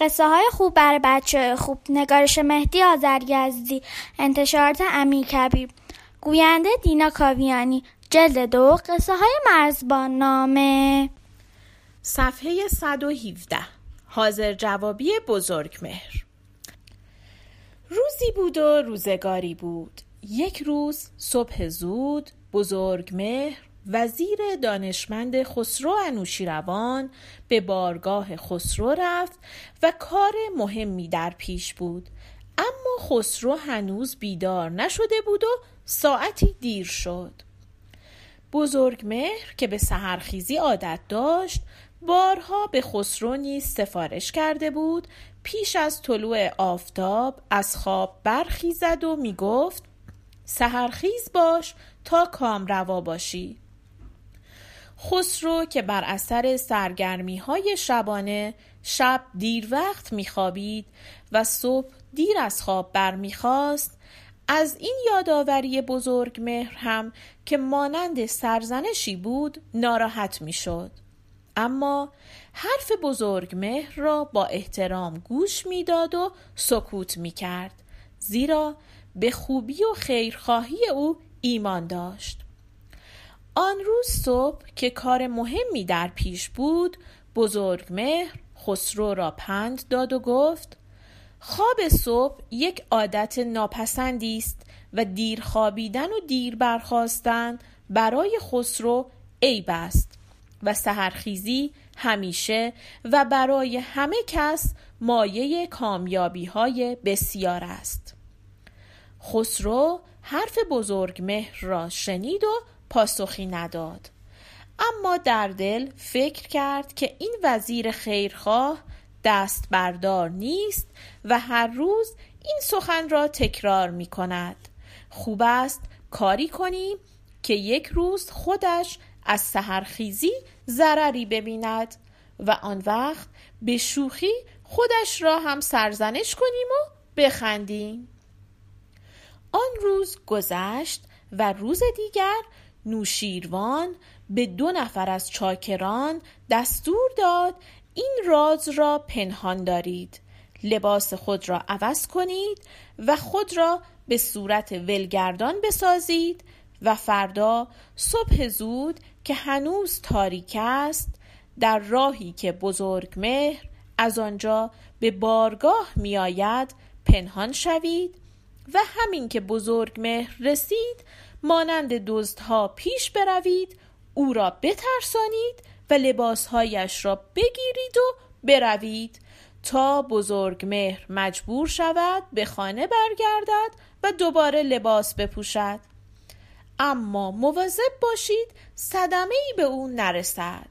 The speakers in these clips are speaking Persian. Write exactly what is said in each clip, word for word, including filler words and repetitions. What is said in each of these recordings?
قصه های خوب برای بچه خوب، نگارش مهدی آذریزدی، انتشارات امیرکبیر، گوینده دینا کاویانی، جلد دو، قصه های مرزبان نامه، صفحه صد و هفده. حاضرجوابی بزرگمهر. روزی بود و روزگاری بود. یک روز صبح زود بزرگمهر وزیر دانشمند خسرو انوشیروان به بارگاه خسرو رفت و کار مهمی در پیش بود، اما خسرو هنوز بیدار نشده بود و ساعتی دیر شد. بزرگمهر که به سحرخیزی عادت داشت، بارها به خسرو نیز سفارش کرده بود پیش از طلوع آفتاب از خواب برخیزد و می گفت سحرخیز باش تا کامروا باشی. خسرو که بر اثر سرگرمی های شبانه شب دیر وقت می خوابید و صبح دیر از خواب برمی خواست، از این یادآوری بزرگمهر هم که مانند سرزنشی بود ناراحت می شد. اما حرف بزرگمهر را با احترام گوش می داد و سکوت می کرد، زیرا به خوبی و خیرخواهی او ایمان داشت. آن روز صبح که کار مهمی در پیش بود، بزرگمهر خسرو را پند داد و گفت خواب صبح یک عادت ناپسندی است و دیر خوابیدن و دیر برخاستن برای خسرو عیب است و سحرخیزی همیشه و برای همه کس مایه کامیابی‌های بسیار است. خسرو حرف بزرگمهر را شنید و پاسخی نداد، اما در دل فکر کرد که این وزیر خیرخواه دست بردار نیست و هر روز این سخن را تکرار می کند. خوب است کاری کنیم که یک روز خودش از سحرخیزی ضرری ببیند و آن وقت به شوخی خودش را هم سرزنش کنیم و بخندیم. آن روز گذشت و روز دیگر نوشیروان به دو نفر از چاکران دستور داد این راز را پنهان دارید، لباس خود را عوض کنید و خود را به صورت ولگردان بسازید و فردا صبح زود که هنوز تاریک است در راهی که بزرگمهر از آنجا به بارگاه می آید پنهان شوید و همین که بزرگمهر رسید مانند دزدها پیش بروید، او را بترسانید و لباسهایش را بگیرید و بروید تا بزرگمهر مجبور شود به خانه برگردد و دوباره لباس بپوشد، اما مواظب باشید صدمه‌ای به او نرسد.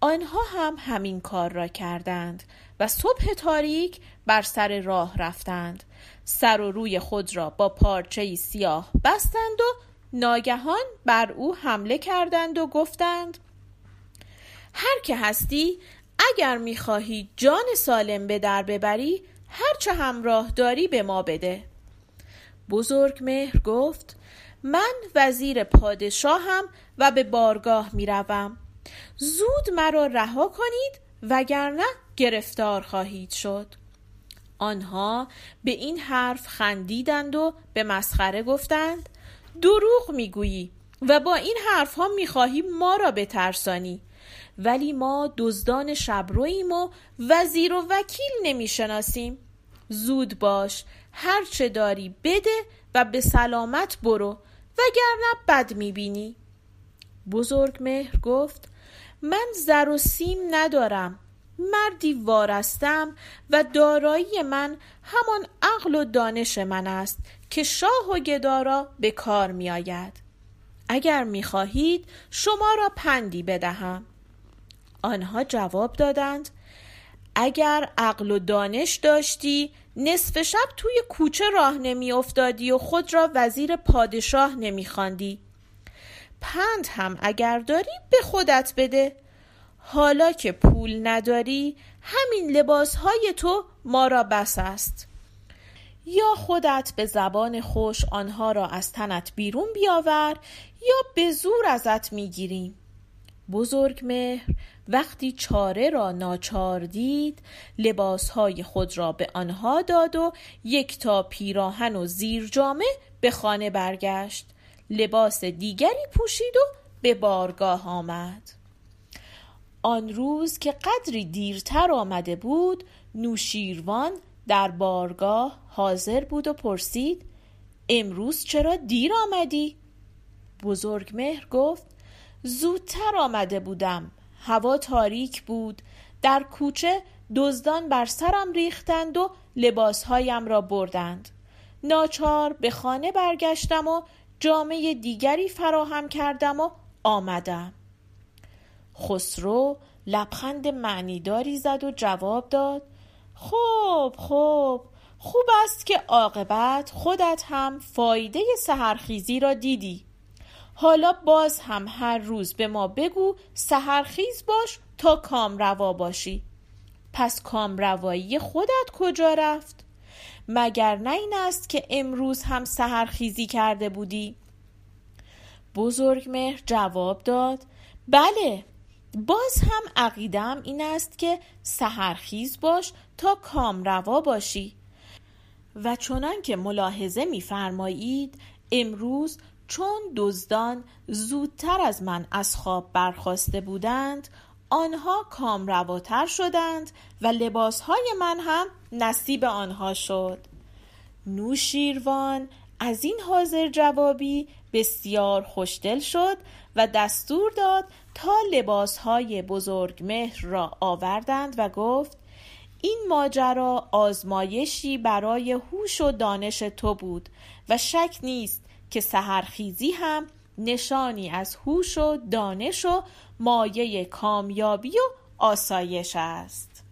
آنها هم همین کار را کردند و صبح تاریک بر سر راه رفتند. سر و روی خود را با پارچه‌ای سیاه بستند و ناگهان بر او حمله کردند و گفتند هر که هستی اگر می‌خواهی جان سالم به در ببری هرچه همراه داری به ما بده. بزرگمهر گفت من وزیر پادشاهم و به بارگاه می‌روم، زود مرا رها کنید وگرنه گرفتار خواهید شد. آنها به این حرف خندیدند و به مسخره گفتند دروغ میگویی و با این حرف ها میخواهی ما را بترسانی، ولی ما دزدان شبرویم و وزیر و وکیل نمیشناسیم. زود باش، هر چه داری بده و به سلامت برو وگرنه بد میبینی. بزرگمهر گفت من زر و سیم ندارم، مردی وارستم و دارایی من همان عقل و دانش من است که شاه و گدارا به کار می آید. اگر می خواهید شما را پندی بدهم. آنها جواب دادند اگر عقل و دانش داشتی نصف شب توی کوچه راه نمی افتادی و خود را وزیر پادشاه نمی خواندی. پند هم اگر داری به خودت بده، حالا که پول نداری همین لباسهای تو ما را بس است. یا خودت به زبان خوش آنها را از تنت بیرون بیاور یا به زور ازت میگیریم. بزرگمهر وقتی چاره را ناچار دید لباسهای خود را به آنها داد و یک تا پیراهن و زیر جامه به خانه برگشت. لباس دیگری پوشید و به بارگاه آمد. آن روز که قدری دیرتر آمده بود، نوشیروان در بارگاه حاضر بود و پرسید: امروز چرا دیر آمدی؟ بزرگمهر گفت: زودتر آمده بودم، هوا تاریک بود، در کوچه دزدان بر سرم ریختند و لباسهایم را بردند. ناچار به خانه برگشتم و جامه دیگری فراهم کردم و آمدم. خسرو لبخند معنیداری زد و جواب داد: خوب خوب خوب است که عاقبت خودت هم فایده سحرخیزی را دیدی. حالا باز هم هر روز به ما بگو سحرخیز باش تا کامروا باشی. پس کامروایی خودت کجا رفت؟ مگر نه این است که امروز هم سحرخیزی کرده بودی؟ بزرگمهر جواب داد: بله، باز هم عقیدم این است که سحرخیز باش تا کامروا باشی. و چنان که ملاحظه می فرمایید، امروز چون دزدان زودتر از من از خواب برخاسته بودند، آنها کامرواتر شدند و لباسهای من هم نصیب آنها شد. نوشیروان از این حاضر جوابی بسیار خوشدل شد و دستور داد تا لباسهای بزرگمهر را آوردند و گفت: این ماجرا آزمایشی برای هوش و دانش تو بود و شک نیست که سحرخیزی هم نشانی از هوش و دانش و مایه کامیابی و آسایش است.